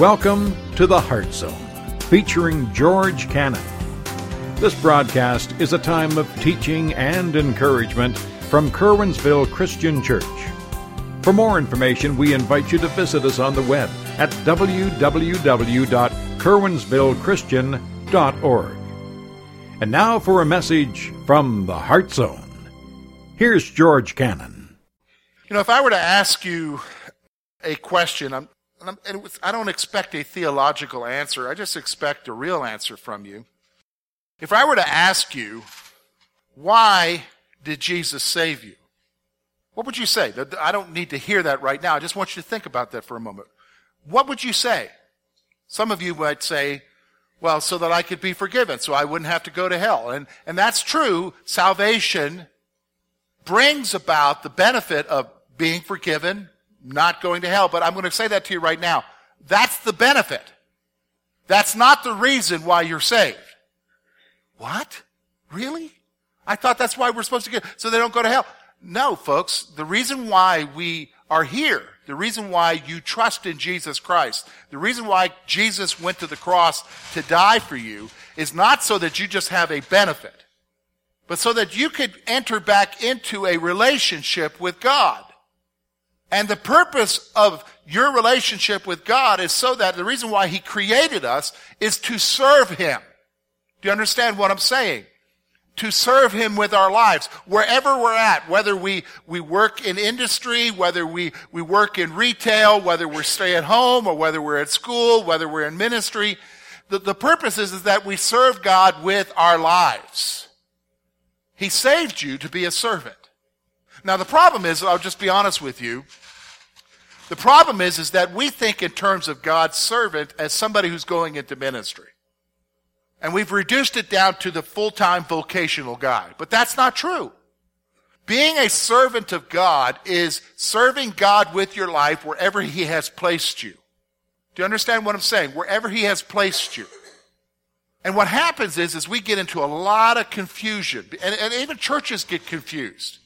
Welcome to The Heart Zone, featuring George Cannon. This broadcast is a time of teaching and encouragement from Curwensville Christian Church. For more information, we invite you to visit us on the web at www.curwensvillechristian.org. And now for a message from The Heart Zone. Here's George Cannon. You know, if I were to ask you a question, I don't expect a theological answer. I just expect a real answer from you. If I were to ask you, why did Jesus save you? What would you say? I don't need to hear that right now. I just want you to think about that for a moment. What would you say? Some of you might say, well, so that I could be forgiven, so I wouldn't have to go to hell. And that's true. Salvation brings about the benefit of being forgiven, not going to hell, but I'm going to say that to you right now. That's the benefit. That's not the reason why you're saved. What? Really? I thought that's why we're supposed to get, so they don't go to hell. No, folks, the reason why we are here, the reason why you trust in Jesus Christ, the reason why Jesus went to the cross to die for you is not so that you just have a benefit, but so that you could enter back into a relationship with God. And the purpose of your relationship with God is so that the reason why he created us is to serve him. Do you understand what I'm saying? To serve him with our lives, wherever we're at, whether we work in industry, whether we work in retail, whether we stay at home, or whether we're at school, whether we're in ministry. The purpose is that we serve God with our lives. He saved you to be a servant. Now, the problem is, I'll just be honest with you, the problem is that we think in terms of God's servant as somebody who's going into ministry. And we've reduced it down to the full-time vocational guy. But that's not true. Being a servant of God is serving God with your life wherever he has placed you. Do you understand what I'm saying? Wherever he has placed you. And what happens is we get into a lot of confusion. And even churches get confused.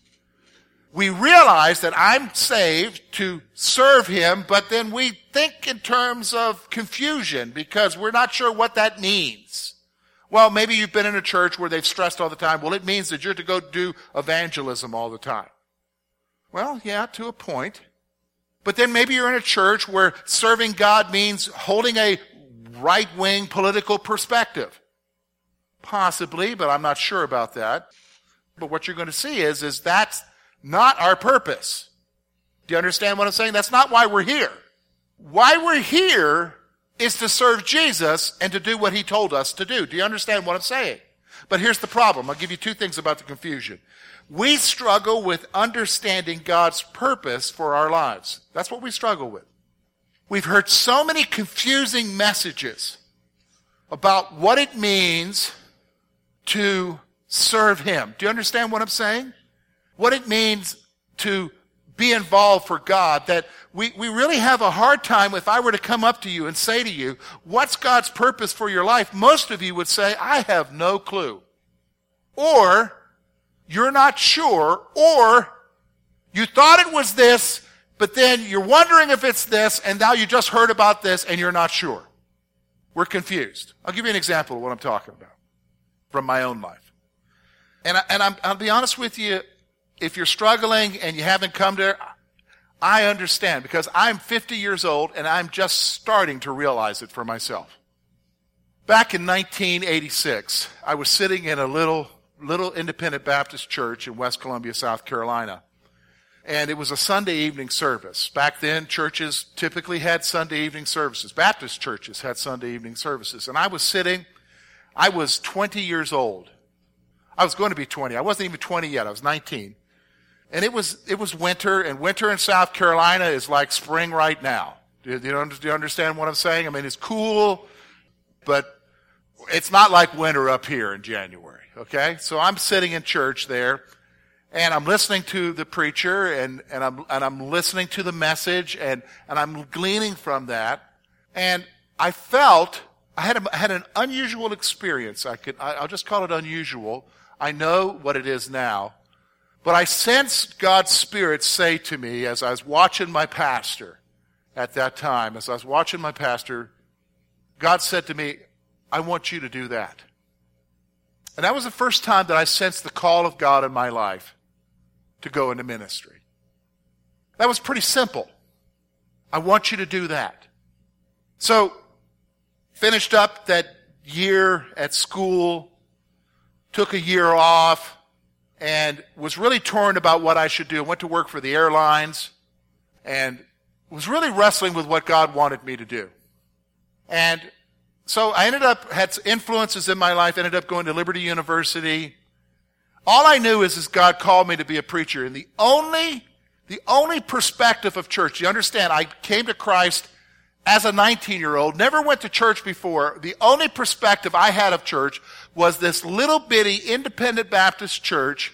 We realize that I'm saved to serve him, but then we think in terms of confusion because we're not sure what that means. Well, maybe you've been in a church where they've stressed all the time, well, it means that you're to go do evangelism all the time. Well, yeah, to a point. But then maybe you're in a church where serving God means holding a right-wing political perspective. Possibly, but I'm not sure about that. But what you're going to see is that's not our purpose. Do you understand what I'm saying? That's not why we're here. Why we're here is to serve Jesus and to do what he told us to do. Do you understand what I'm saying? But here's the problem. I'll give you two things about the confusion. We struggle with understanding God's purpose for our lives. That's what we struggle with. We've heard so many confusing messages about what it means to serve him. Do you understand what I'm saying? What it means to be involved for God, that we really have a hard time. If I were to come up to you and say to you, what's God's purpose for your life? Most of you would say, I have no clue. Or, you're not sure. Or, you thought it was this, but then you're wondering if it's this, and now you just heard about this, and you're not sure. We're confused. I'll give you an example of what I'm talking about from my own life. I'll be honest with you, if you're struggling and you haven't come there, I understand, because I'm 50 years old and I'm just starting to realize it for myself. Back in 1986, I was sitting in a little independent Baptist church in West Columbia, South Carolina, and it was a Sunday evening service. Back then, churches typically had Sunday evening services. Baptist churches had Sunday evening services, and I was sitting. I was 20 years old. I was going to be 20. I wasn't even 20 yet. I was 19. And it was winter, and winter in South Carolina is like spring right now. Do you understand what I'm saying? I mean, it's cool, but it's not like winter up here in January, okay? So I'm sitting in church there, and I'm listening to the preacher, and I'm listening to the message, and I'm gleaning from that. And I felt, I had an unusual experience. I'll just call it unusual. I know what it is now. But I sensed God's Spirit say to me as I was watching my pastor, at that time, as I was watching my pastor, God said to me, I want you to do that. And that was the first time that I sensed the call of God in my life to go into ministry. That was pretty simple. I want you to do that. So, finished up that year at school, took a year off, and was really torn about what I should do. I went to work for the airlines and was really wrestling with what God wanted me to do. And so I ended up, had influences in my life, ended up going to Liberty University. All I knew is God called me to be a preacher. And the only perspective of church, you understand, I came to Christ as a 19-year-old, never went to church before. The only perspective I had of church was this little bitty independent Baptist church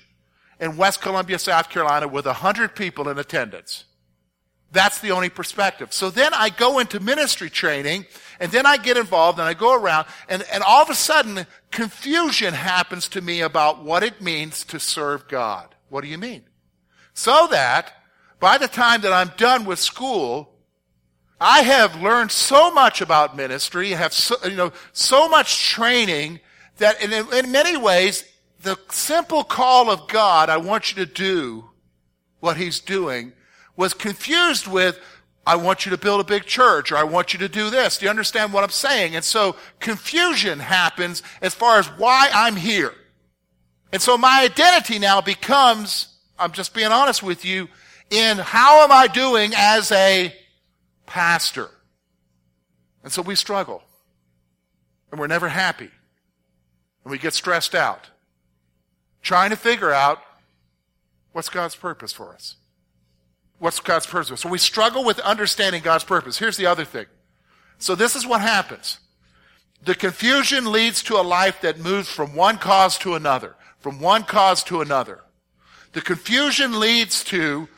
in West Columbia, South Carolina, with 100 people in attendance. That's the only perspective. So then I go into ministry training, and then I get involved, and I go around, and all of a sudden, confusion happens to me about what it means to serve God. What do you mean? So that, by the time that I'm done with school, I have learned so much about ministry, have so much training, that in many ways, the simple call of God, I want you to do what he's doing, was confused with, I want you to build a big church, or I want you to do this. Do you understand what I'm saying? And so confusion happens as far as why I'm here. And so my identity now becomes, I'm just being honest with you, in how am I doing as a pastor? And so we struggle, and we're never happy, and we get stressed out, trying to figure out what's God's purpose for us. What's God's purpose? So we struggle with understanding God's purpose. Here's the other thing. So this is what happens. The confusion leads to a life that moves from one cause to another, from one cause to another. The confusion leads to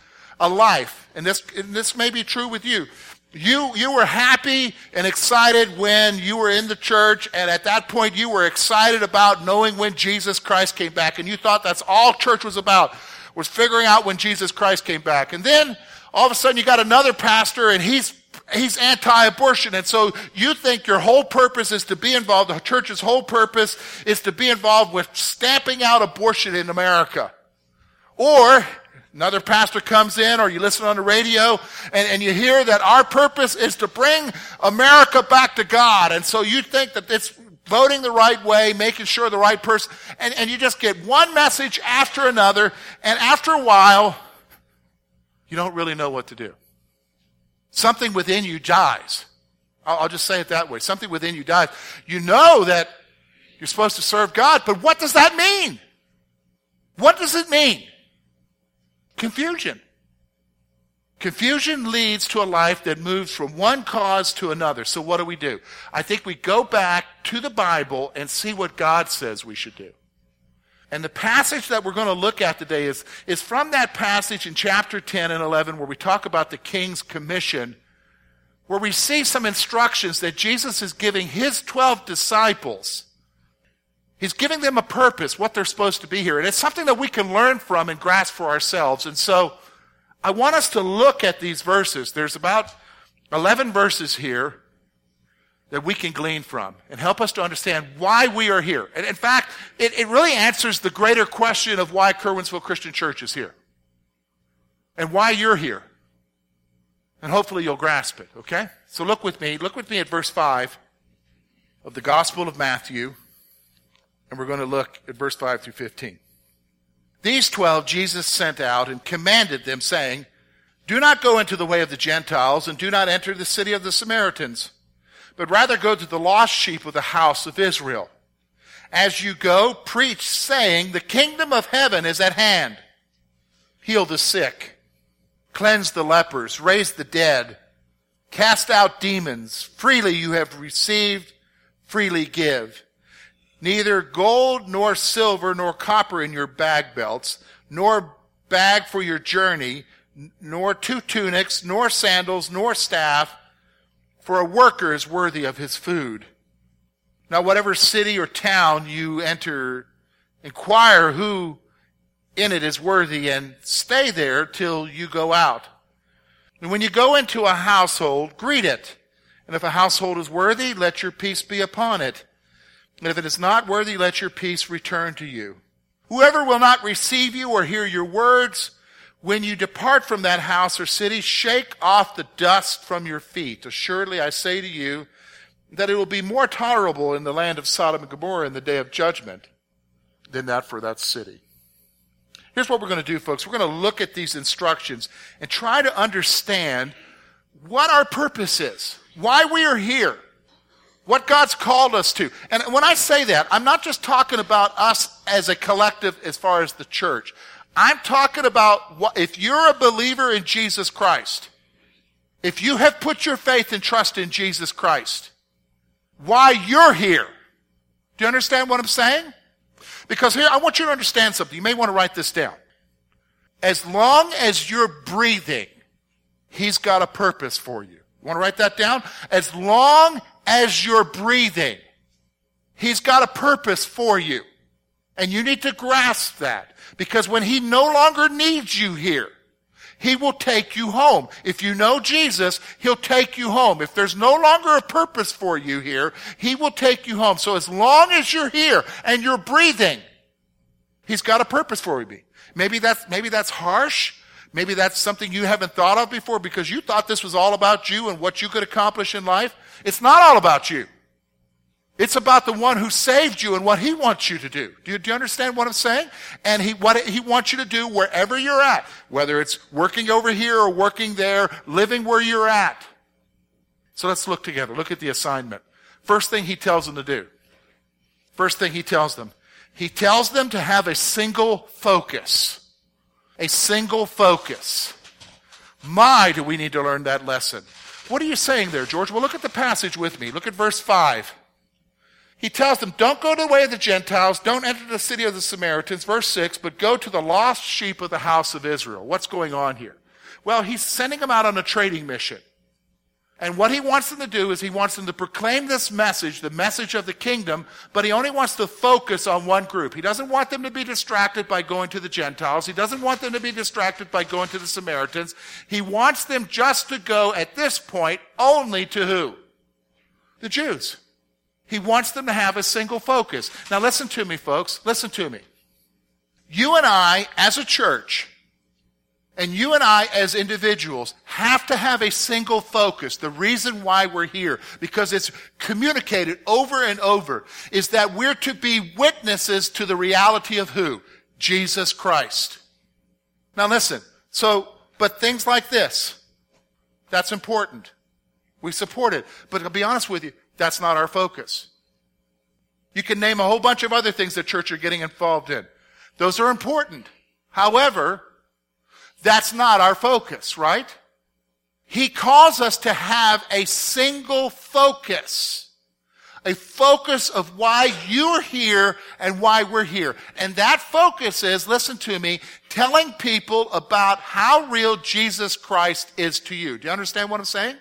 a life, and this may be true with you. You were happy and excited when you were in the church, and at that point you were excited about knowing when Jesus Christ came back, and you thought that's all church was about, was figuring out when Jesus Christ came back. And then all of a sudden you got another pastor, and he's anti-abortion. And so you think your whole purpose is to be involved, the church's whole purpose is to be involved with stamping out abortion in America. Or another pastor comes in, or you listen on the radio, and you hear that our purpose is to bring America back to God. And so you think that it's voting the right way, making sure the right person, and you just get one message after another, and after a while, you don't really know what to do. Something within you dies. I'll just say it that way. Something within you dies. You know that you're supposed to serve God, but what does that mean? What does it mean? Confusion. Confusion leads to a life that moves from one cause to another. So what do? I think we go back to the Bible and see what God says we should do. And the passage that we're going to look at today is from that passage in chapter 10 and 11 where we talk about the King's Commission, where we see some instructions that Jesus is giving his 12 disciples. He's giving them a purpose, what they're supposed to be here. And it's something that we can learn from and grasp for ourselves. And so I want us to look at these verses. There's about 11 verses here that we can glean from and help us to understand why we are here. And in fact, it really answers the greater question of why Curwensville Christian Church is here and why you're here. And hopefully you'll grasp it, okay? So look with me. Look with me at verse 5 of the Gospel of Matthew, and we're going to look at verse 5 through 15. These 12 Jesus sent out and commanded them, saying, "Do not go into the way of the Gentiles, and do not enter the city of the Samaritans, but rather go to the lost sheep of the house of Israel. As you go, preach, saying, the kingdom of heaven is at hand. Heal the sick, cleanse the lepers, raise the dead, cast out demons. Freely you have received, freely give. Neither gold nor silver nor copper in your bag belts, nor bag for your journey, nor two tunics, nor sandals, nor staff, for a worker is worthy of his food. Now whatever city or town you enter, inquire who in it is worthy, and stay there till you go out. And when you go into a household, greet it. And if a household is worthy, let your peace be upon it. And if it is not worthy, let your peace return to you. Whoever will not receive you or hear your words, when you depart from that house or city, shake off the dust from your feet. Assuredly, I say to you that it will be more tolerable in the land of Sodom and Gomorrah in the day of judgment than that for that city. Here's what we're going to do, folks. We're going to look at these instructions and try to understand what our purpose is, why we are here, what God's called us to. And when I say that, I'm not just talking about us as a collective as far as the church. I'm talking about what, if you're a believer in Jesus Christ, if you have put your faith and trust in Jesus Christ, why you're here. Do you understand what I'm saying? Because here, I want you to understand something. You may want to write this down. As long as you're breathing, He's got a purpose for you. You want to write that down? As long as you're breathing, He's got a purpose for you. And you need to grasp that. Because when He no longer needs you here, He will take you home. If you know Jesus, He'll take you home. If there's no longer a purpose for you here, He will take you home. So as long as you're here and you're breathing, He's got a purpose for you. Maybe that's harsh. Maybe that's something you haven't thought of before because you thought this was all about you and what you could accomplish in life. It's not all about you. It's about the one who saved you and what He wants you to do. Do you understand what I'm saying? And what he wants you to do wherever you're at, whether it's working over here or working there, living where you're at. So let's look together. Look at the assignment. First thing He tells them to do. First thing He tells them. He tells them to have a single focus. A single focus. My, do we need to learn that lesson. What are you saying there, George? Well, look at the passage with me. Look at verse 5. He tells them, don't go the way of the Gentiles, don't enter the city of the Samaritans, verse 6, but go to the lost sheep of the house of Israel. What's going on here? Well, He's sending them out on a trading mission. And what He wants them to do is He wants them to proclaim this message, the message of the kingdom, but He only wants to focus on one group. He doesn't want them to be distracted by going to the Gentiles. He doesn't want them to be distracted by going to the Samaritans. He wants them just to go at this point only to who? The Jews. He wants them to have a single focus. Now listen to me, folks. Listen to me. You and I as a church and you and I as individuals have to have a single focus. The reason why we're here, because it's communicated over and over, is that we're to be witnesses to the reality of who? Jesus Christ. Now listen. But things like this, that's important. We support it. But I'll be honest with you, that's not our focus. You can name a whole bunch of other things the church are getting involved in. Those are important. However, that's not our focus, right? He calls us to have a single focus, a focus of why you're here and why we're here. And that focus is, listen to me, telling people about how real Jesus Christ is to you. Do you understand what I'm saying?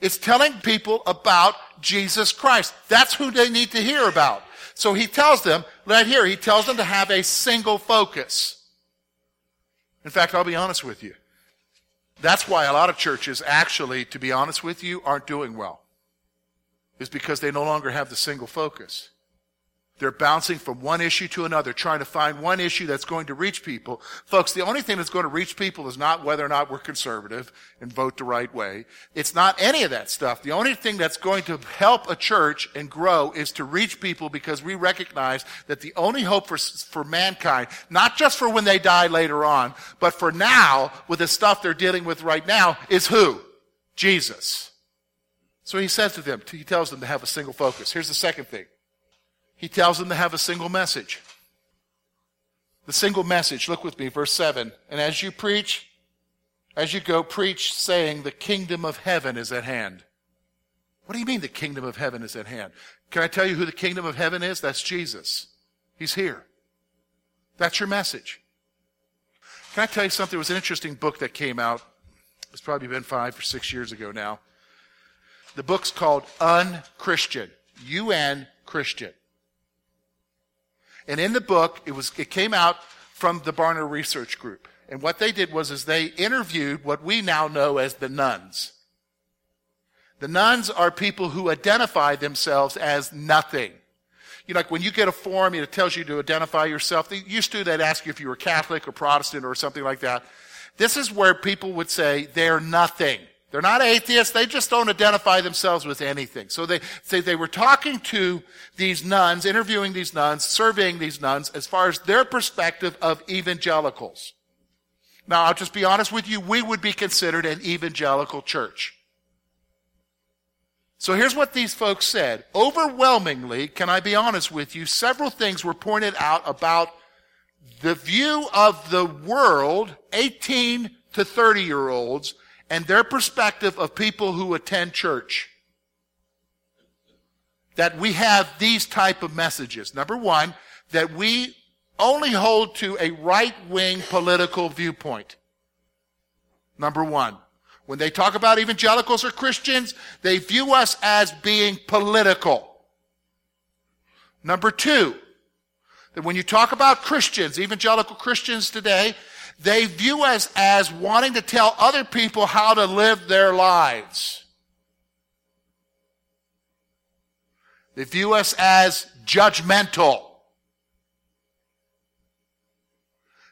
It's telling people about Jesus Christ. That's who they need to hear about. So He tells them, right here, He tells them to have a single focus. In fact, I'll be honest with you. That's why a lot of churches actually, to be honest with you, aren't doing well. It's because they no longer have the single focus. They're bouncing from one issue to another, trying to find one issue that's going to reach people. Folks, the only thing that's going to reach people is not whether or not we're conservative and vote the right way. It's not any of that stuff. The only thing that's going to help a church and grow is to reach people because we recognize that the only hope for mankind, not just for when they die later on, but for now, with the stuff they're dealing with right now, is who? Jesus. So He says to them, He tells them to have a single focus. Here's the second thing. He tells them to have a single message. The single message, look with me, verse 7. And as you go, preach, saying, the kingdom of heaven is at hand. What do you mean the kingdom of heaven is at hand? Can I tell you who the kingdom of heaven is? That's Jesus. He's here. That's your message. Can I tell you something? There was an interesting book that came out. It's probably been 5 or 6 years ago now. The book's called Un-Christian. Un-Christian. And in the book, it came out from the Barna Research Group. And what they did was is they interviewed what we now know as the nuns. The nuns are people who identify themselves as nothing. You know, like when you get a form, it tells you to identify yourself. They used to, they'd ask you if you were Catholic or Protestant or something like that. This is where people would say they're nothing. They're not atheists. They just don't identify themselves with anything. So they say they were talking to these nuns, interviewing these nuns, surveying these nuns as far as their perspective of evangelicals. Now, I'll just be honest with you. We would be considered an evangelical church. So here's what these folks said. Overwhelmingly, can I be honest with you, several things were pointed out about the view of the world, 18 to 30-year-olds, and their perspective of people who attend church, that we have these type of messages. Number one, that we only hold to a right-wing political viewpoint. Number one. When they talk about evangelicals or Christians, they view us as being political. Number two, that when you talk about Christians, evangelical Christians today, they view us as wanting to tell other people how to live their lives. They view us as judgmental.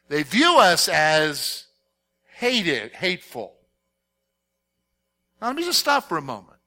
They view us as hateful. Now, let me just stop for a moment.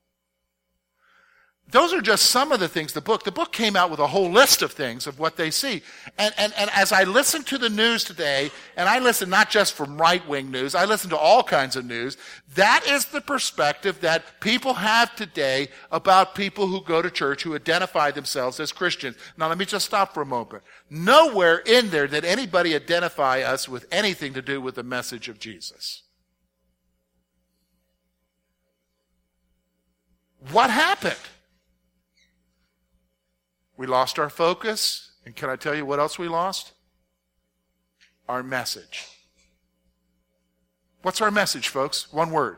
Those are just some of the things. The book came out with a whole list of things of what they see. And as I listen to the news today, and I listen not just from right-wing news, I listen to all kinds of news, that is the perspective that people have today about people who go to church who identify themselves as Christians. Now, let me just stop for a moment. Nowhere in there did anybody identify us with anything to do with the message of Jesus. What happened? We lost our focus, and can I tell you what else we lost? Our message. What's our message, folks? One word.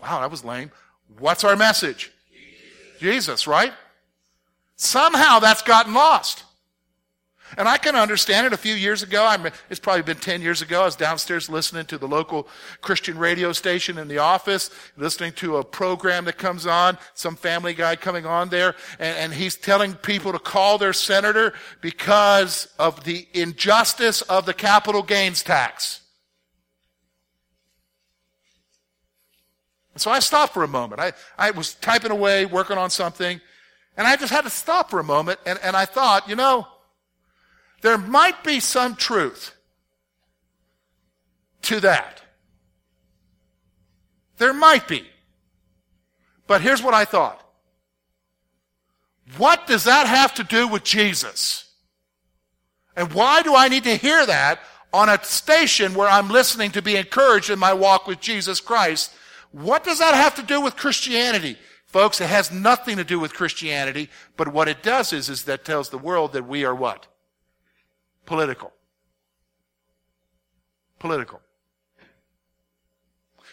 Wow, that was lame. What's our message? Jesus, right? Somehow that's gotten lost. And I can understand it. A few years ago, it's probably been 10 years ago, I was downstairs listening to the local Christian radio station in the office, listening to a program that comes on, some family guy coming on there, and he's telling people to call their senator because of the injustice of the capital gains tax. And so I stopped for a moment. I was typing away, working on something, and I just had to stop for a moment, and I thought, you know, there might be some truth to that. There might be. But here's what I thought. What does that have to do with Jesus? And why do I need to hear that on a station where I'm listening to be encouraged in my walk with Jesus Christ? What does that have to do with Christianity? Folks, it has nothing to do with Christianity, but what it does is that tells the world that we are what? Political.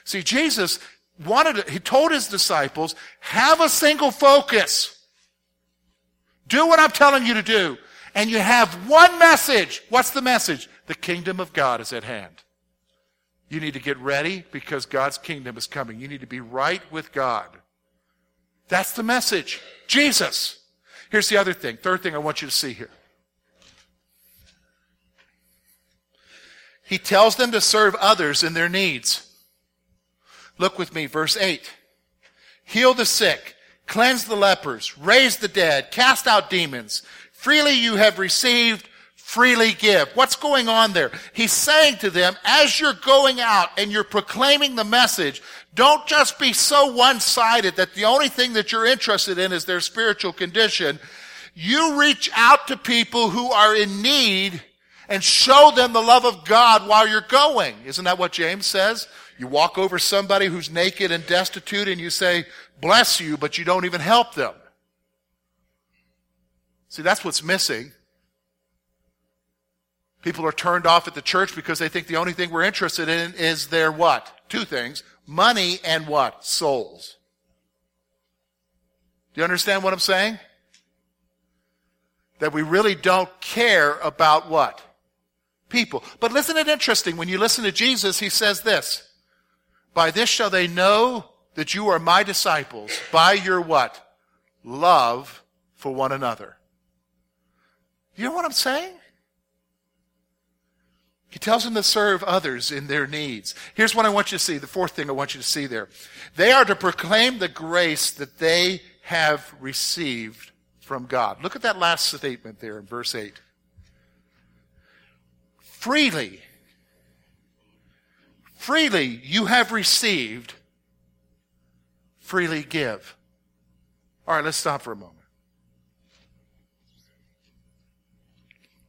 See, Jesus he told his disciples, have a single focus. Do what I'm telling you to do. And you have one message. What's the message? The kingdom of God is at hand. You need to get ready because God's kingdom is coming. You need to be right with God. That's the message. Jesus. Here's the other thing. Third thing I want you to see here. He tells them to serve others in their needs. Look with me, verse 8. Heal the sick, cleanse the lepers, raise the dead, cast out demons. Freely you have received, freely give. What's going on there? He's saying to them, as you're going out and you're proclaiming the message, don't just be so one-sided that the only thing that you're interested in is their spiritual condition. You reach out to people who are in need and show them the love of God while you're going. Isn't that what James says? You walk over somebody who's naked and destitute and you say, bless you, but you don't even help them. See, that's what's missing. People are turned off at the church because they think the only thing we're interested in is their what? Two things, money and what? Souls. Do you understand what I'm saying? That we really don't care about what? people. But isn't it interesting? When you listen to Jesus, he says this, by this shall they know that you are my disciples, by your what? Love for one another. You know what I'm saying? He tells them to serve others in their needs. Here's what I want you to see, the fourth thing I want you to see there. They are to proclaim the grace that they have received from God. Look at that last statement there in verse 8. Freely you have received, freely give. All right, let's stop for a moment.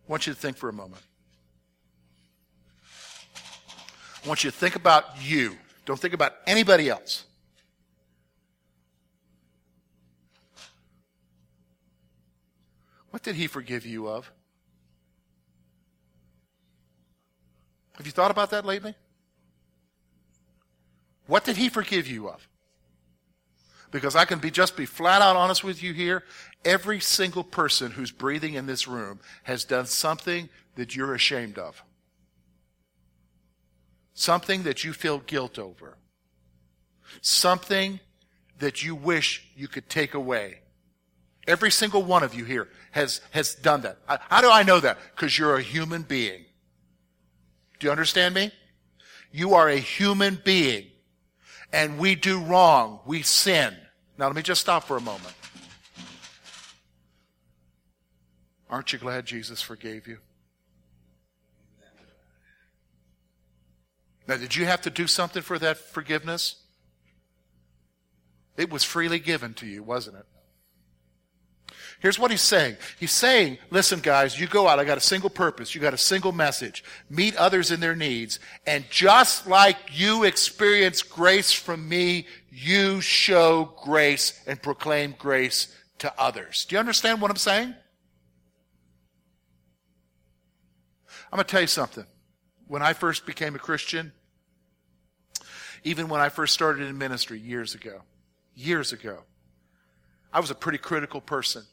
I want you to think for a moment. I want you to think about you. Don't think about anybody else. What did he forgive you of? Have you thought about that lately? What did he forgive you of? Because I can just be flat out honest with you here. Every single person who's breathing in this room has done something that you're ashamed of. Something that you feel guilt over. Something that you wish you could take away. Every single one of you here has done that. How do I know that? Because you're a human being. Do you understand me? You are a human being. And we do wrong. We sin. Now let me just stop for a moment. Aren't you glad Jesus forgave you? Now, did you have to do something for that forgiveness? It was freely given to you, wasn't it? Here's what he's saying. He's saying, listen, guys, you go out. I got a single purpose. You got a single message. Meet others in their needs. And just like you experience grace from me, you show grace and proclaim grace to others. Do you understand what I'm saying? I'm going to tell you something. When I first became a Christian, even when I first started in ministry years ago, I was a pretty critical person.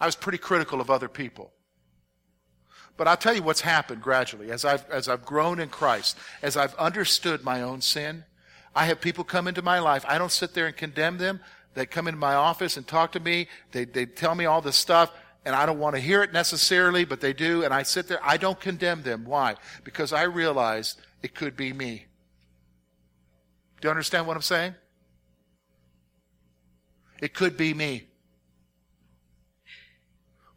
I was pretty critical of other people. But I'll tell you what's happened gradually. As I've grown in Christ, as I've understood my own sin, I have people come into my life. I don't sit there and condemn them. They come into my office and talk to me. They tell me all this stuff. And I don't want to hear it necessarily, but they do. And I sit there. I don't condemn them. Why? Because I realize it could be me. Do you understand what I'm saying? It could be me.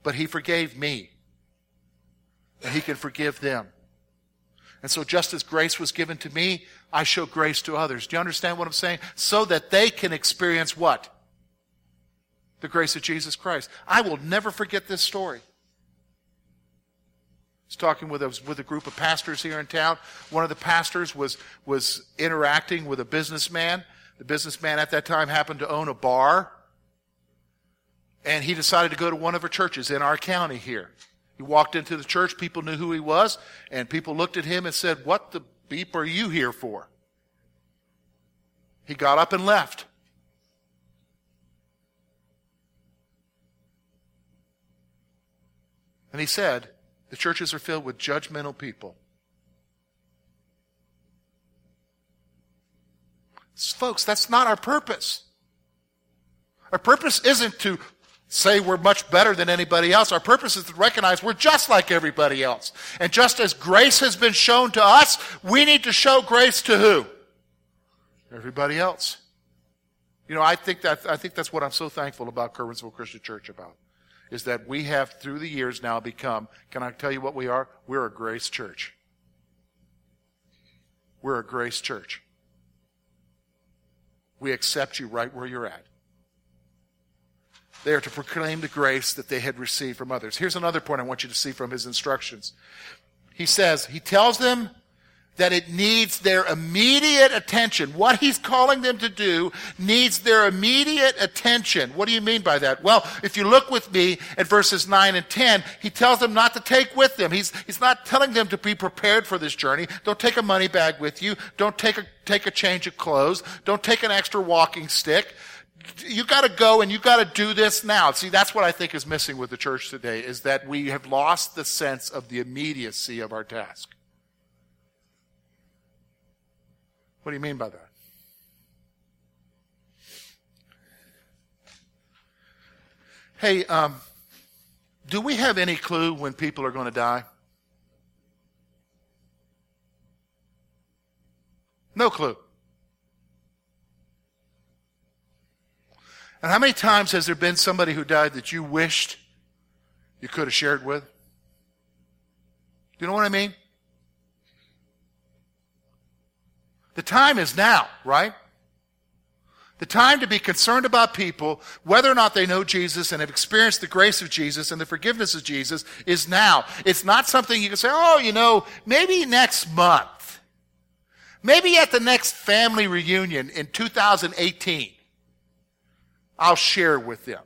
But he forgave me. And he can forgive them. And so just as grace was given to me, I show grace to others. Do you understand what I'm saying? So that they can experience what? The grace of Jesus Christ. I will never forget this story. I was talking with a group of pastors here in town. One of the pastors was interacting with a businessman. The businessman at that time happened to own a bar. And he decided to go to one of our churches in our county here. He walked into the church. People knew who he was. And people looked at him and said, "What the beep are you here for?" He got up and left. And he said, the churches are filled with judgmental people. Folks, that's not our purpose. Our purpose isn't to say we're much better than anybody else. Our purpose is to recognize we're just like everybody else. And just as grace has been shown to us, we need to show grace to who? Everybody else. You know, I think that's what I'm so thankful about Curwensville Christian Church about. Is that we have, through the years now, become, can I tell you what we are? We're a grace church. We're a grace church. We accept you right where you're at. They are to proclaim the grace that they had received from others. Here's another point I want you to see from his instructions. He tells them that it needs their immediate attention. What he's calling them to do needs their immediate attention. What do you mean by that? Well, if you look with me at verses 9 and 10, he tells them not to take with them. He's not telling them to be prepared for this journey. Don't take a money bag with you. Don't take a change of clothes. Don't take an extra walking stick. you got to go and you got to do this now. See, that's what I think is missing with the church today, is that we have lost the sense of the immediacy of our task. What do you mean by that? Hey, do we have any clue when people are going to die? No clue. And how many times has there been somebody who died that you wished you could have shared with? Do you know what I mean? The time is now, right? The time to be concerned about people, whether or not they know Jesus and have experienced the grace of Jesus and the forgiveness of Jesus, is now. It's not something you can say, oh, you know, maybe next month. Maybe at the next family reunion in 2018. I'll share with them.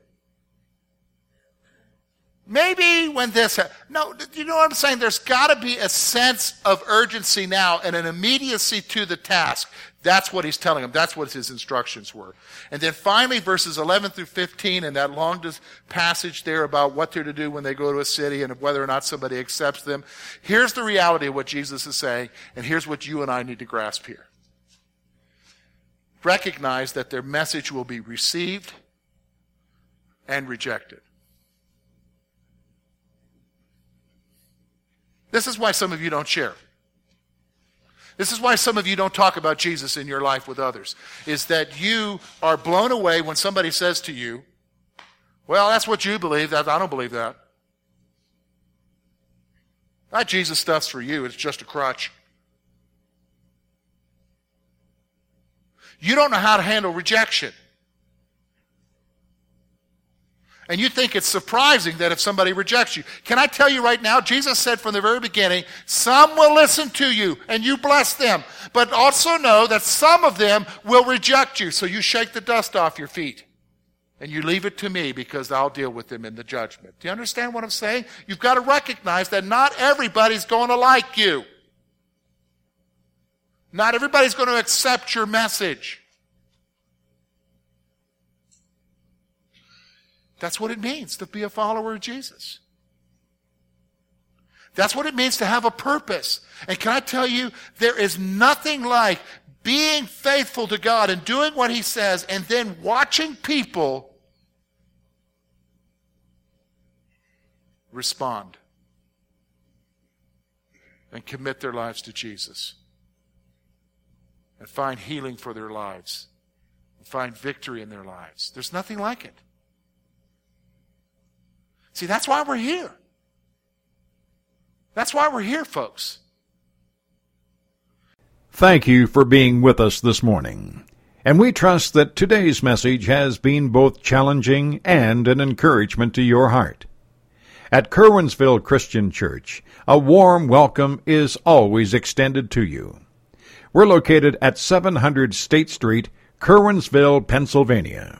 Maybe when this happens. No, you know what I'm saying? There's got to be a sense of urgency now and an immediacy to the task. That's what he's telling them. That's what his instructions were. And then finally, verses 11 through 15, and that long passage there about what they're to do when they go to a city and whether or not somebody accepts them. Here's the reality of what Jesus is saying, and here's what you and I need to grasp here. Recognize that their message will be received and rejected. This is why some of you don't share. This is why some of you don't talk about Jesus in your life with others, is that you are blown away when somebody says to you, well, that's what you believe, that I don't believe that. That Jesus stuff's for you, it's just a crutch. You don't know how to handle rejection. And you think it's surprising that if somebody rejects you. Can I tell you right now, Jesus said from the very beginning, some will listen to you and you bless them, but also know that some of them will reject you. So you shake the dust off your feet and you leave it to me because I'll deal with them in the judgment. Do you understand what I'm saying? You've got to recognize that not everybody's going to like you. Not everybody's going to accept your message. That's what it means to be a follower of Jesus. That's what it means to have a purpose. And can I tell you, there is nothing like being faithful to God and doing what he says and then watching people respond and commit their lives to Jesus. And find healing for their lives. And find victory in their lives. There's nothing like it. See, that's why we're here. That's why we're here, folks. Thank you for being with us this morning. And we trust that today's message has been both challenging and an encouragement to your heart. At Curwensville Christian Church, a warm welcome is always extended to you. We're located at 700 State Street, Curwensville, Pennsylvania.